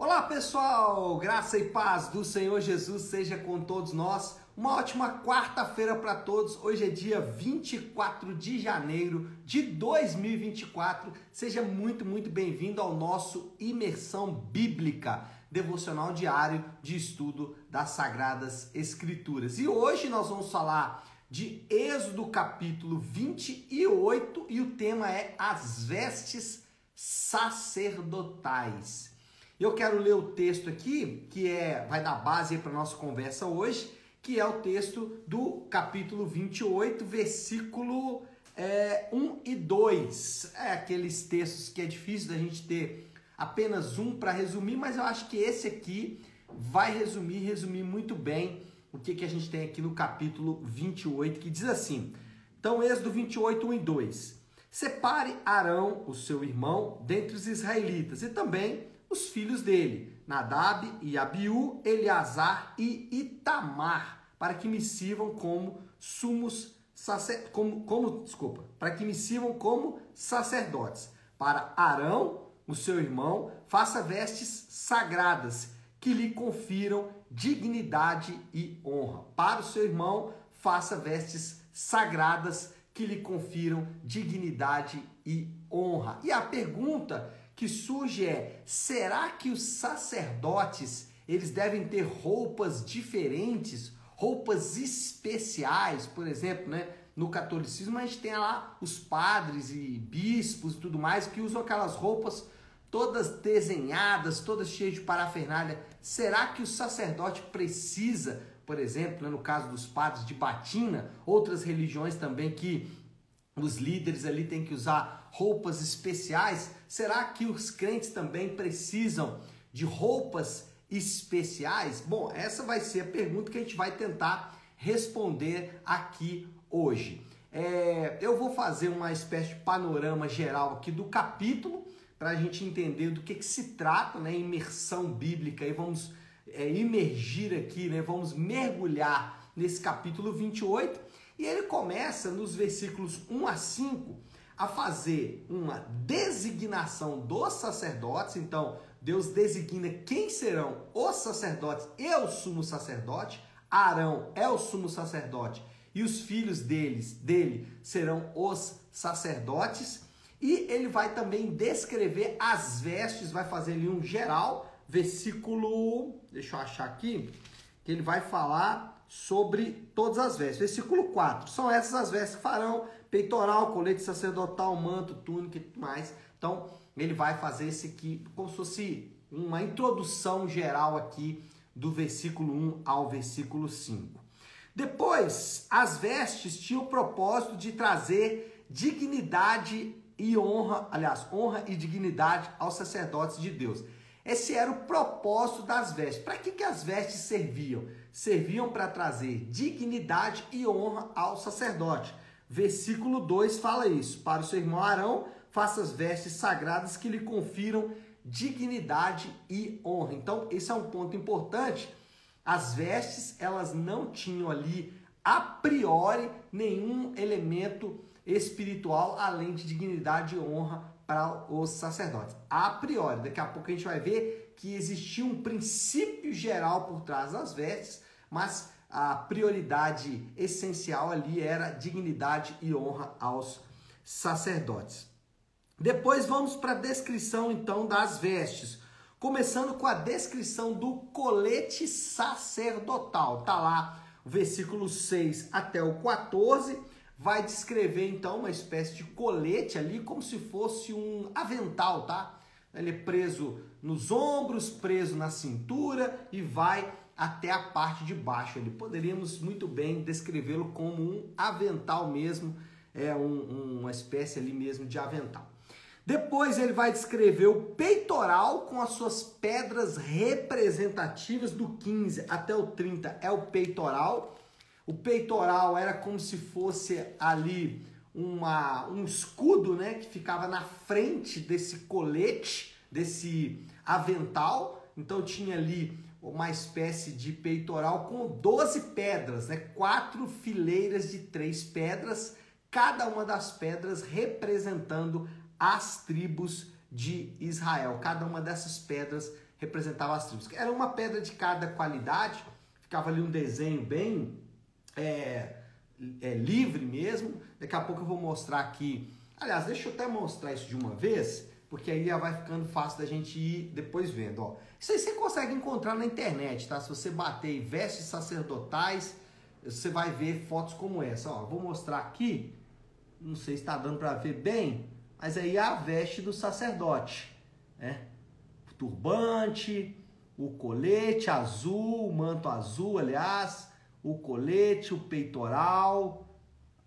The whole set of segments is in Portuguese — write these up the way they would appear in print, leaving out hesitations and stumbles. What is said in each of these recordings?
Olá pessoal, graça e paz do Senhor Jesus seja com todos nós. Uma ótima quarta-feira para todos. Hoje é dia 24 de janeiro de 2024. Seja muito bem-vindo ao nosso Imersão Bíblica, devocional diário de estudo das Sagradas Escrituras. E hoje nós vamos falar de Êxodo capítulo 28 e o tema é as vestes sacerdotais. Eu quero ler o texto aqui, que vai dar base para a nossa conversa hoje, que é o texto do capítulo 28, versículo 1 e 2. É aqueles textos que é difícil da gente ter apenas um para resumir, mas eu acho que esse aqui vai resumir muito bem o que a gente tem aqui no capítulo 28, que diz assim. Então, Êxodo 28, 1 e 2. Separe Arão, o seu irmão, dentre os israelitas e também os filhos dele, Nadabe e Abiú, Eleazar e Itamar, para que me sirvam como sacerdotes. Para Arão, o seu irmão, faça vestes sagradas que lhe confiram dignidade e honra. Para o seu irmão, faça vestes sagradas que lhe confiram dignidade e honra. E a pergunta que surge é: será que os sacerdotes eles devem ter roupas diferentes, roupas especiais? Por exemplo, né, no catolicismo a gente tem lá os padres e bispos e tudo mais que usam aquelas roupas todas desenhadas, todas cheias de parafernália. Será que o sacerdote precisa, por exemplo, né, no caso dos padres, de batina? Outras religiões também que os líderes ali têm que usar roupas especiais. Será que os crentes também precisam de roupas especiais? Bom, essa vai ser a pergunta que a gente vai tentar responder aqui hoje. Eu vou fazer uma espécie de panorama geral aqui do capítulo para a gente entender do que se trata, né? Imersão bíblica. E vamos imergir aqui, né? Vamos mergulhar nesse capítulo 28. E ele começa nos versículos 1 a 5 a fazer uma designação dos sacerdotes. Então, Deus designa quem serão os sacerdotes e o sumo sacerdote. Arão é o sumo sacerdote e os filhos dele serão os sacerdotes. E ele vai também descrever as vestes, vai fazer ali um geral. Versículo, deixa eu achar aqui, que ele vai falar sobre todas as vestes. Versículo 4. São essas as vestes que farão: peitoral, colete sacerdotal, manto, túnica e tudo mais. Então, ele vai fazer esse aqui como se fosse uma introdução geral aqui do versículo 1 ao versículo 5. Depois, as vestes tinham o propósito de trazer dignidade e honra, aliás, honra e dignidade aos sacerdotes de Deus. Esse era o propósito das vestes. Para que as vestes serviam? Serviam para trazer dignidade e honra ao sacerdote. Versículo 2 fala isso. Para o seu irmão Arão, faça as vestes sagradas que lhe confiram dignidade e honra. Então, esse é um ponto importante. As vestes, elas não tinham ali, a priori, nenhum elemento espiritual além de dignidade e honra para os sacerdotes. A priori, daqui a pouco a gente vai ver que existia um princípio geral por trás das vestes, mas a prioridade essencial ali era dignidade e honra aos sacerdotes. Depois vamos para a descrição então das vestes, começando com a descrição do colete sacerdotal. Tá lá o versículo 6 até o 14. Vai descrever, então, uma espécie de colete ali, como se fosse um avental, tá? Ele é preso nos ombros, preso na cintura e vai até a parte de baixo. Ele poderíamos muito bem descrevê-lo como um avental mesmo, uma espécie ali mesmo de avental. Depois ele vai descrever o peitoral com as suas pedras representativas do 15 até o 30 é o peitoral. O peitoral era como se fosse ali um escudo, né, que ficava na frente desse colete, desse avental. Então tinha ali uma espécie de peitoral com 12 pedras, né, 4 fileiras de 3 pedras, cada uma das pedras representando as tribos de Israel. Cada uma dessas pedras representava as tribos. Era uma pedra de cada qualidade, ficava ali um desenho bem livre mesmo. Daqui a pouco eu vou mostrar aqui. Aliás, deixa eu até mostrar isso de uma vez, porque aí já vai ficando fácil da gente ir depois vendo. Ó. Isso aí você consegue encontrar na internet, tá? Se você bater em vestes sacerdotais, você vai ver fotos como essa. Ó, vou mostrar aqui, não sei se está dando para ver bem, mas aí é a veste do sacerdote, né? O turbante, o colete azul, o manto azul, aliás, o colete, o peitoral,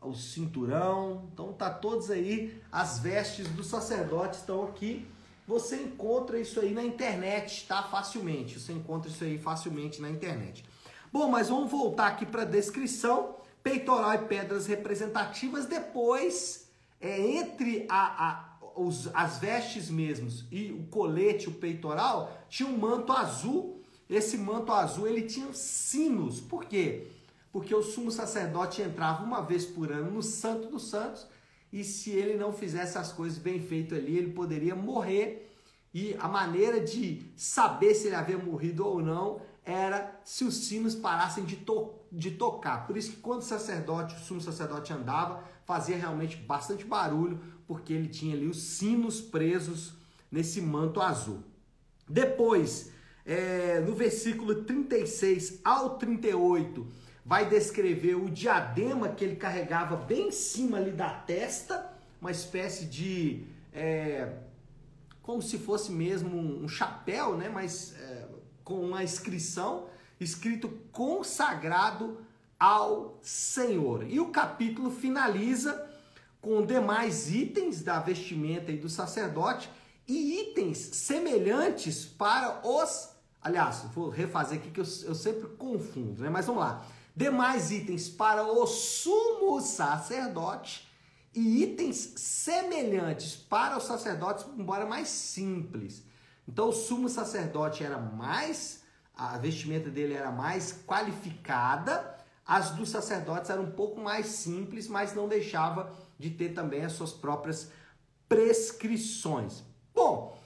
o cinturão. Então tá todos aí, as vestes do sacerdote estão aqui. Você encontra isso aí na internet, tá? Facilmente. Você encontra isso aí facilmente na internet. Bom, mas vamos voltar aqui para a descrição. Peitoral e pedras representativas. Depois, entre as vestes mesmos e o colete, o peitoral, tinha um manto azul. Esse manto azul, ele tinha sinos. Por quê? Porque o sumo sacerdote entrava uma vez por ano no Santo dos Santos, e se ele não fizesse as coisas bem feitas ali, ele poderia morrer. E a maneira de saber se ele havia morrido ou não era se os sinos parassem de tocar. Por isso que quando o sumo sacerdote andava, fazia realmente bastante barulho, porque ele tinha ali os sinos presos nesse manto azul. Depois, no versículo 36 ao 38... vai descrever o diadema que ele carregava bem em cima ali da testa, uma espécie de, como se fosse mesmo um chapéu, né? Mas com uma inscrição, escrito consagrado ao Senhor. E o capítulo finaliza com demais itens da vestimenta e do sacerdote, e itens semelhantes para os... Aliás, vou refazer aqui que eu sempre confundo, né? Mas vamos lá. Demais itens para o sumo sacerdote e itens semelhantes para os sacerdotes, embora mais simples. Então o sumo sacerdote era mais, a vestimenta dele era mais qualificada, as dos sacerdotes eram um pouco mais simples, mas não deixava de ter também as suas próprias prescrições. Bom,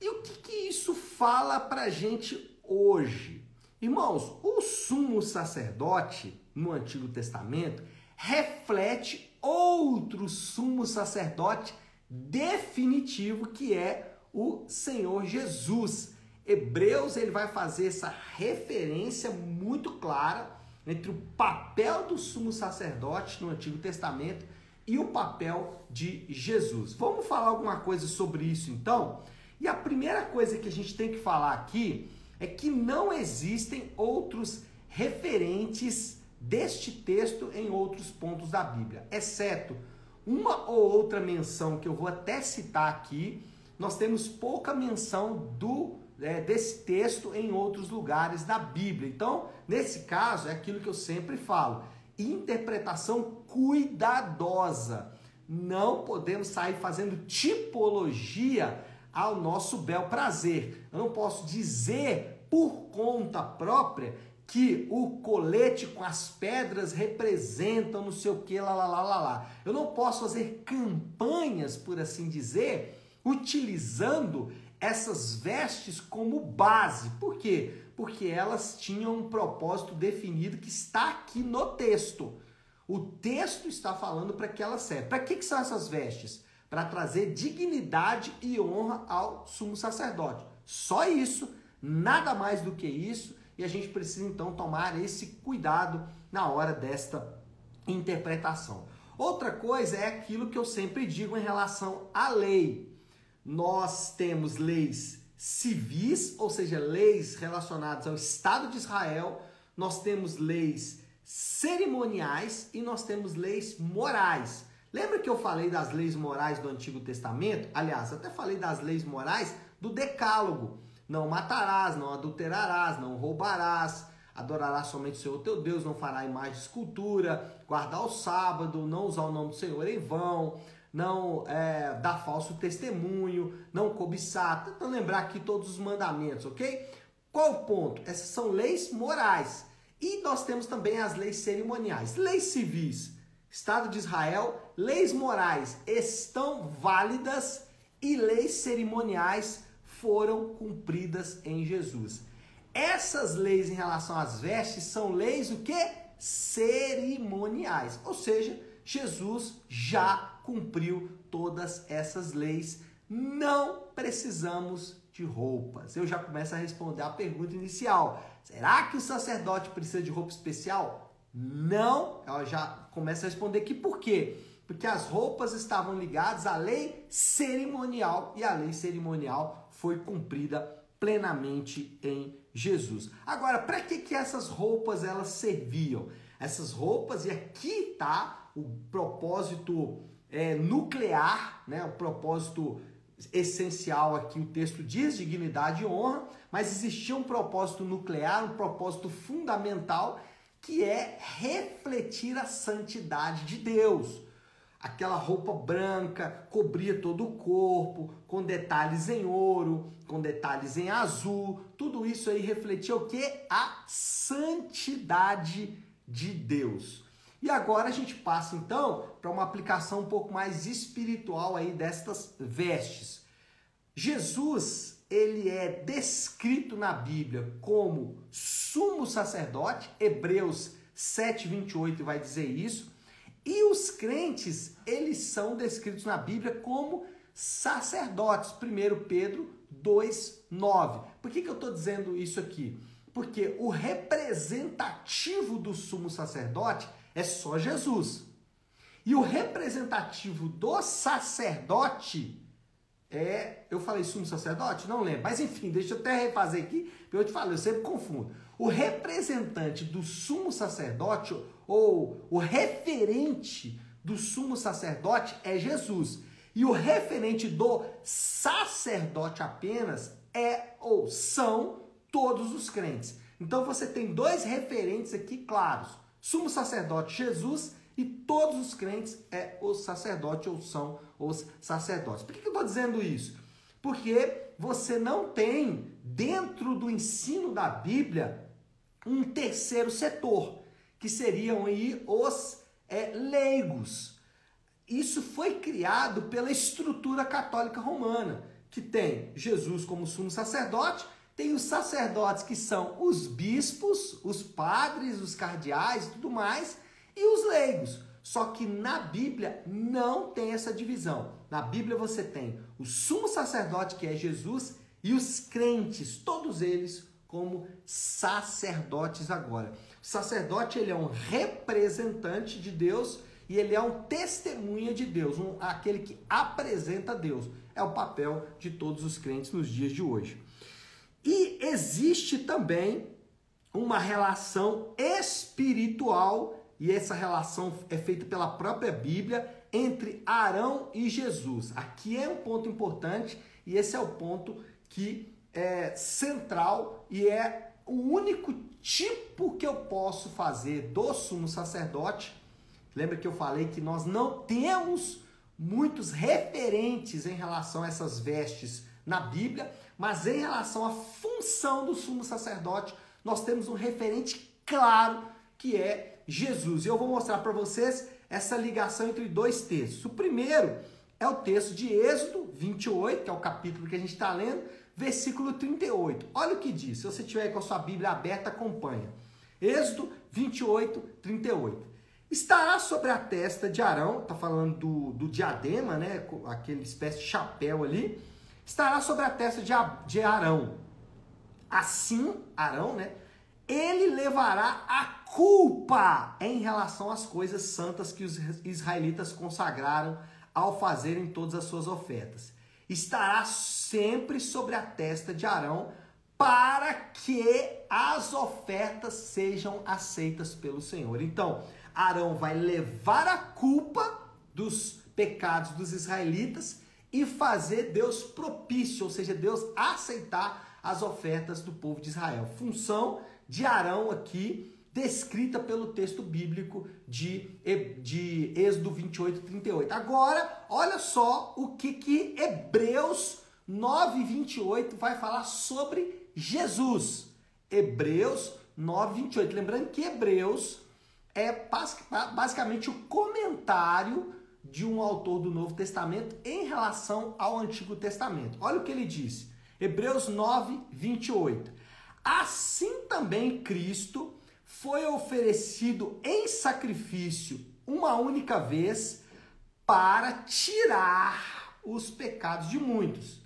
e o que isso fala pra gente hoje? Irmãos, o sumo sacerdote no Antigo Testamento reflete outro sumo sacerdote definitivo, que é o Senhor Jesus. Hebreus, ele vai fazer essa referência muito clara entre o papel do sumo sacerdote no Antigo Testamento e o papel de Jesus. Vamos falar alguma coisa sobre isso então? E a primeira coisa que a gente tem que falar aqui é que não existem outros referentes deste texto em outros pontos da Bíblia, exceto uma ou outra menção que eu vou até citar aqui. Nós temos pouca menção desse texto em outros lugares da Bíblia. Então, nesse caso, é aquilo que eu sempre falo: interpretação cuidadosa. Não podemos sair fazendo tipologia ao nosso bel prazer. Eu não posso dizer por conta própria que o colete com as pedras representa não sei o que, lá, lá, lá, lá, lá. Eu não posso fazer campanhas, por assim dizer, utilizando essas vestes como base. Por quê? Porque elas tinham um propósito definido que está aqui no texto. O texto está falando para que elas servem. Para que são essas vestes? Para trazer dignidade e honra ao sumo sacerdote. Só isso, nada mais do que isso, e a gente precisa então tomar esse cuidado na hora desta interpretação. Outra coisa é aquilo que eu sempre digo em relação à lei. Nós temos leis civis, ou seja, leis relacionadas ao Estado de Israel, nós temos leis cerimoniais e nós temos leis morais. Lembra que eu falei das leis morais do Antigo Testamento? Aliás, até falei das leis morais do Decálogo. Não matarás, não adulterarás, não roubarás, adorarás somente o Senhor teu Deus, não fará imagem de escultura, guardar o sábado, não usar o nome do Senhor em vão, não dar falso testemunho, não cobiçar. Tentando lembrar aqui todos os mandamentos, ok? Qual o ponto? Essas são leis morais. E nós temos também as leis cerimoniais. Leis civis, Estado de Israel, leis morais estão válidas e leis cerimoniais foram cumpridas em Jesus. Essas leis em relação às vestes são leis o quê? Cerimoniais. Ou seja, Jesus já cumpriu todas essas leis. Não precisamos de roupas. Eu já começo a responder a pergunta inicial. Será que o sacerdote precisa de roupa especial? Não. Ela já começa a responder aqui por quê? Porque as roupas estavam ligadas à lei cerimonial e a lei cerimonial foi cumprida plenamente em Jesus. Agora, para que essas roupas elas serviam? Essas roupas, e aqui está o propósito nuclear, né? O propósito essencial aqui, o texto diz, dignidade e honra, mas existia um propósito nuclear, um propósito fundamental, que é refletir a santidade de Deus. Aquela roupa branca cobria todo o corpo, com detalhes em ouro, com detalhes em azul, tudo isso aí refletia o quê? A santidade de Deus. E agora a gente passa então para uma aplicação um pouco mais espiritual aí destas vestes. Jesus, ele é descrito na Bíblia como sumo sacerdote, Hebreus 7:28 vai dizer isso. E os crentes, eles são descritos na Bíblia como sacerdotes. 1 Pedro 2,9. Por que eu estou dizendo isso aqui? Porque o representativo do sumo sacerdote é só Jesus. E o representativo do sacerdote é... Eu falei sumo sacerdote? Não lembro. Mas enfim, deixa eu até refazer aqui, porque eu te falo, eu sempre confundo. O representante do sumo sacerdote... ou o referente do sumo sacerdote é Jesus. E o referente do sacerdote apenas é ou são todos os crentes. Então você tem dois referentes aqui claros. Sumo sacerdote Jesus e todos os crentes é o sacerdote ou são os sacerdotes. Por que eu estou dizendo isso? Porque você não tem dentro do ensino da Bíblia um terceiro setor, que seriam aí os leigos. Isso foi criado pela estrutura católica romana, que tem Jesus como sumo sacerdote, tem os sacerdotes que são os bispos, os padres, os cardeais e tudo mais, e os leigos. Só que na Bíblia não tem essa divisão. Na Bíblia você tem o sumo sacerdote, que é Jesus, e os crentes, todos eles como sacerdotes agora. O sacerdote, ele é um representante de Deus e ele é um testemunha de Deus, aquele que apresenta Deus. É o papel de todos os crentes nos dias de hoje. E existe também uma relação espiritual, e essa relação é feita pela própria Bíblia, entre Arão e Jesus. Aqui é um ponto importante e esse é o ponto que é central e é o único tipo que eu posso fazer do sumo sacerdote. Lembra que eu falei que nós não temos muitos referentes em relação a essas vestes na Bíblia, mas em relação à função do sumo sacerdote, nós temos um referente claro, que é Jesus. E eu vou mostrar para vocês essa ligação entre dois textos. O primeiro é o texto de Êxodo 28, que é o capítulo que a gente está lendo, Versículo 38, olha o que diz. Se você tiver com a sua Bíblia aberta, acompanha. Êxodo 28, 38. Estará sobre a testa de Arão, está falando do diadema, né? Aquela espécie de chapéu ali. Estará sobre a testa de Arão. Assim, Arão, né? Ele levará a culpa em relação às coisas santas que os israelitas consagraram ao fazerem todas as suas ofertas. Estará sempre sobre a testa de Arão para que as ofertas sejam aceitas pelo Senhor. Então, Arão vai levar a culpa dos pecados dos israelitas e fazer Deus propício, ou seja, Deus aceitar as ofertas do povo de Israel. Função de Arão aqui, descrita pelo texto bíblico de Êxodo 28, 38. Agora, olha só o que Hebreus 9, 28 vai falar sobre Jesus. Hebreus 9, 28. Lembrando que Hebreus é basicamente o comentário de um autor do Novo Testamento em relação ao Antigo Testamento. Olha o que ele diz. Hebreus 9, 28. Assim também Cristo foi oferecido em sacrifício uma única vez para tirar os pecados de muitos.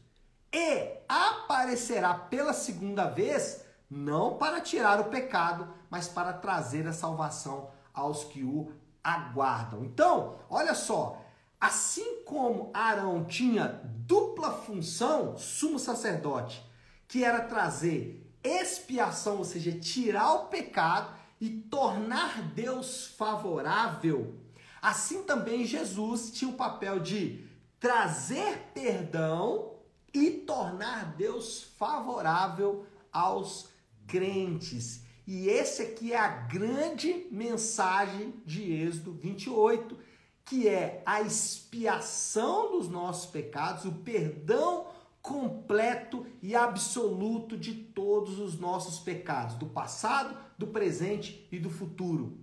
E aparecerá pela segunda vez, não para tirar o pecado, mas para trazer a salvação aos que o aguardam. Então, olha só, assim como Arão tinha dupla função, sumo sacerdote, que era trazer expiação, ou seja, tirar o pecado e tornar Deus favorável, assim também Jesus tinha o papel de trazer perdão e tornar Deus favorável aos crentes. E esse aqui é a grande mensagem de Êxodo 28, que é a expiação dos nossos pecados, o perdão completo e absoluto de todos os nossos pecados, do passado, do presente e do futuro.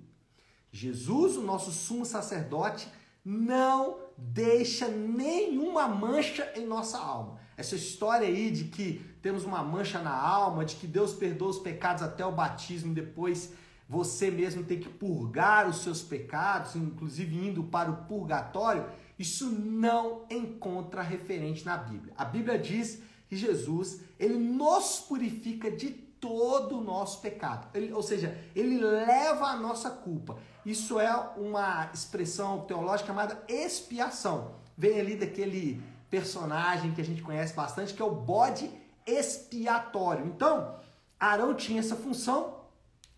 Jesus, o nosso sumo sacerdote, não deixa nenhuma mancha em nossa alma. Essa história aí de que temos uma mancha na alma, de que Deus perdoa os pecados até o batismo, depois você mesmo tem que purgar os seus pecados, inclusive indo para o purgatório, isso não encontra referente na Bíblia. A Bíblia diz que Jesus, ele nos purifica de todo o nosso pecado, ou seja, ele leva a nossa culpa. Isso é uma expressão teológica chamada expiação. Vem ali daquele personagem que a gente conhece bastante, que é o bode expiatório. Então, Arão tinha essa função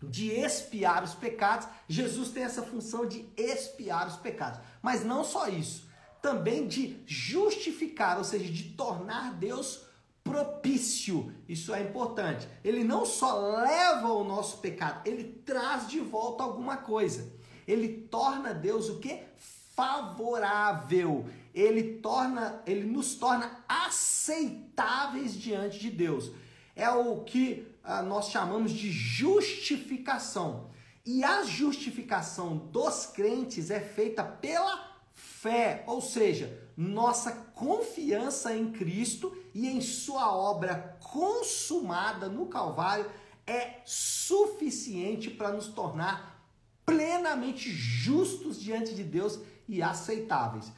de expiar os pecados, Jesus tem essa função de expiar os pecados. Mas não só isso, também de justificar, ou seja, de tornar Deus propício. Isso é importante. Ele não só leva o nosso pecado, ele traz de volta alguma coisa. Ele torna Deus o quê? Favorável. Ele nos torna aceitáveis diante de Deus. É o que nós chamamos de justificação. E a justificação dos crentes é feita pela fé, ou seja, nossa confiança em Cristo e em sua obra consumada no Calvário é suficiente para nos tornar plenamente justos diante de Deus e aceitáveis.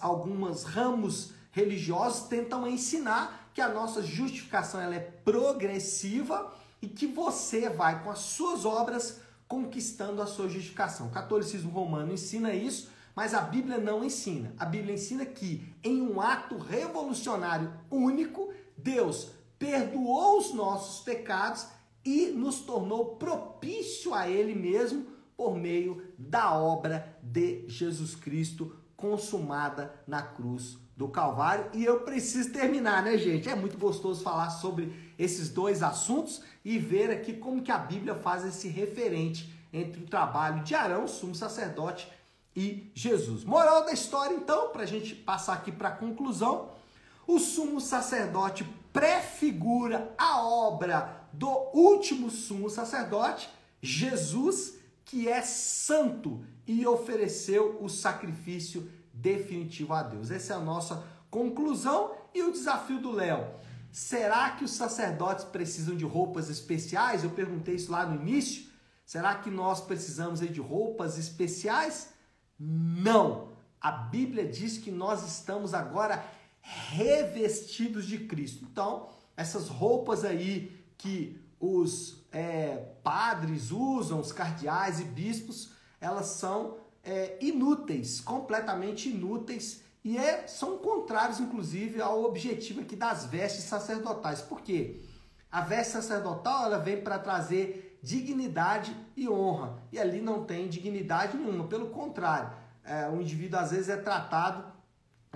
Alguns ramos religiosos tentam ensinar que a nossa justificação ela é progressiva e que você vai com as suas obras conquistando a sua justificação. O catolicismo romano ensina isso, mas a Bíblia não ensina. A Bíblia ensina que em um ato revolucionário único, Deus perdoou os nossos pecados e nos tornou propício a Ele mesmo por meio da obra de Jesus Cristo consumada na cruz do Calvário. E eu preciso terminar, né, gente? É muito gostoso falar sobre esses dois assuntos e ver aqui como que a Bíblia faz esse referente entre o trabalho de Arão, sumo sacerdote, e Jesus. Moral da história, então, para a gente passar aqui para a conclusão, o sumo sacerdote prefigura a obra do último sumo sacerdote, Jesus, que é santo e ofereceu o sacrifício definitivo a Deus. Essa é a nossa conclusão e o desafio do Léo. Será que os sacerdotes precisam de roupas especiais? Eu perguntei isso lá no início. Será que nós precisamos de roupas especiais? Não! A Bíblia diz que nós estamos agora revestidos de Cristo. Então, essas roupas aí que os padres usam, os cardeais e bispos, elas são inúteis, completamente inúteis, e são contrários, inclusive, ao objetivo aqui das vestes sacerdotais. Por quê? A veste sacerdotal ela vem para trazer dignidade e honra, e ali não tem dignidade nenhuma, pelo contrário, o indivíduo às vezes é tratado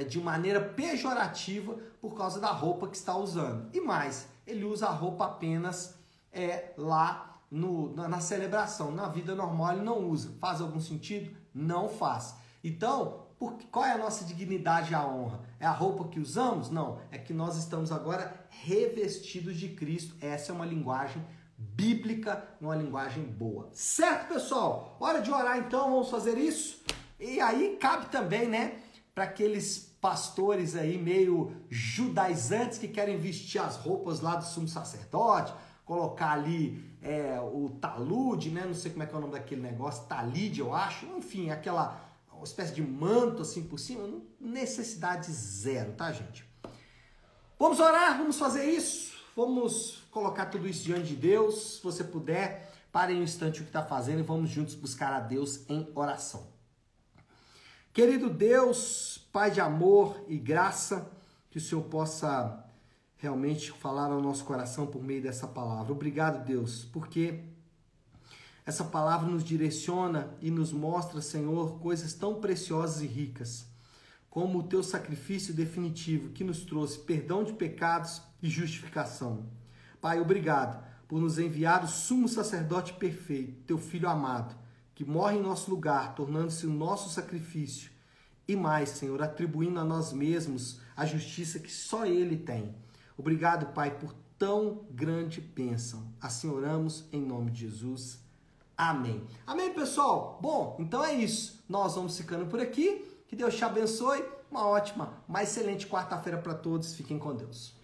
de maneira pejorativa por causa da roupa que está usando. E mais, ele usa a roupa apenas lá na celebração, na vida normal ele não usa. Faz algum sentido? Não faz. Então, qual é a nossa dignidade e a honra? É a roupa que usamos? Não, é que nós estamos agora revestidos de Cristo. Essa é uma linguagem bíblica, uma linguagem boa. Certo, pessoal? Hora de orar então, vamos fazer isso? E aí cabe também, né, para aqueles pastores aí meio judaizantes que querem vestir as roupas lá do sumo sacerdote, colocar ali o talude, né? Não sei como é que é o nome daquele negócio, talide eu acho, enfim, aquela espécie de manto assim por cima, necessidade zero, tá, gente? Vamos orar, vamos fazer isso, vamos colocar tudo isso diante de Deus. Se você puder, pare um instante o que está fazendo e vamos juntos buscar a Deus em oração. Querido Deus, Pai de amor e graça, que o Senhor possa realmente falar ao nosso coração por meio dessa palavra. Obrigado, Deus, porque essa palavra nos direciona e nos mostra, Senhor, coisas tão preciosas e ricas, como o teu sacrifício definitivo que nos trouxe perdão de pecados e justificação. Pai, obrigado por nos enviar o sumo sacerdote perfeito, teu filho amado, que morre em nosso lugar, tornando-se o nosso sacrifício. E mais, Senhor, atribuindo a nós mesmos a justiça que só ele tem. Obrigado, Pai, por tão grande bênção. Assim oramos em nome de Jesus. Amém. Amém, pessoal? Bom, então é isso. Nós vamos ficando por aqui. Que Deus te abençoe. Uma ótima, uma excelente quarta-feira para todos. Fiquem com Deus.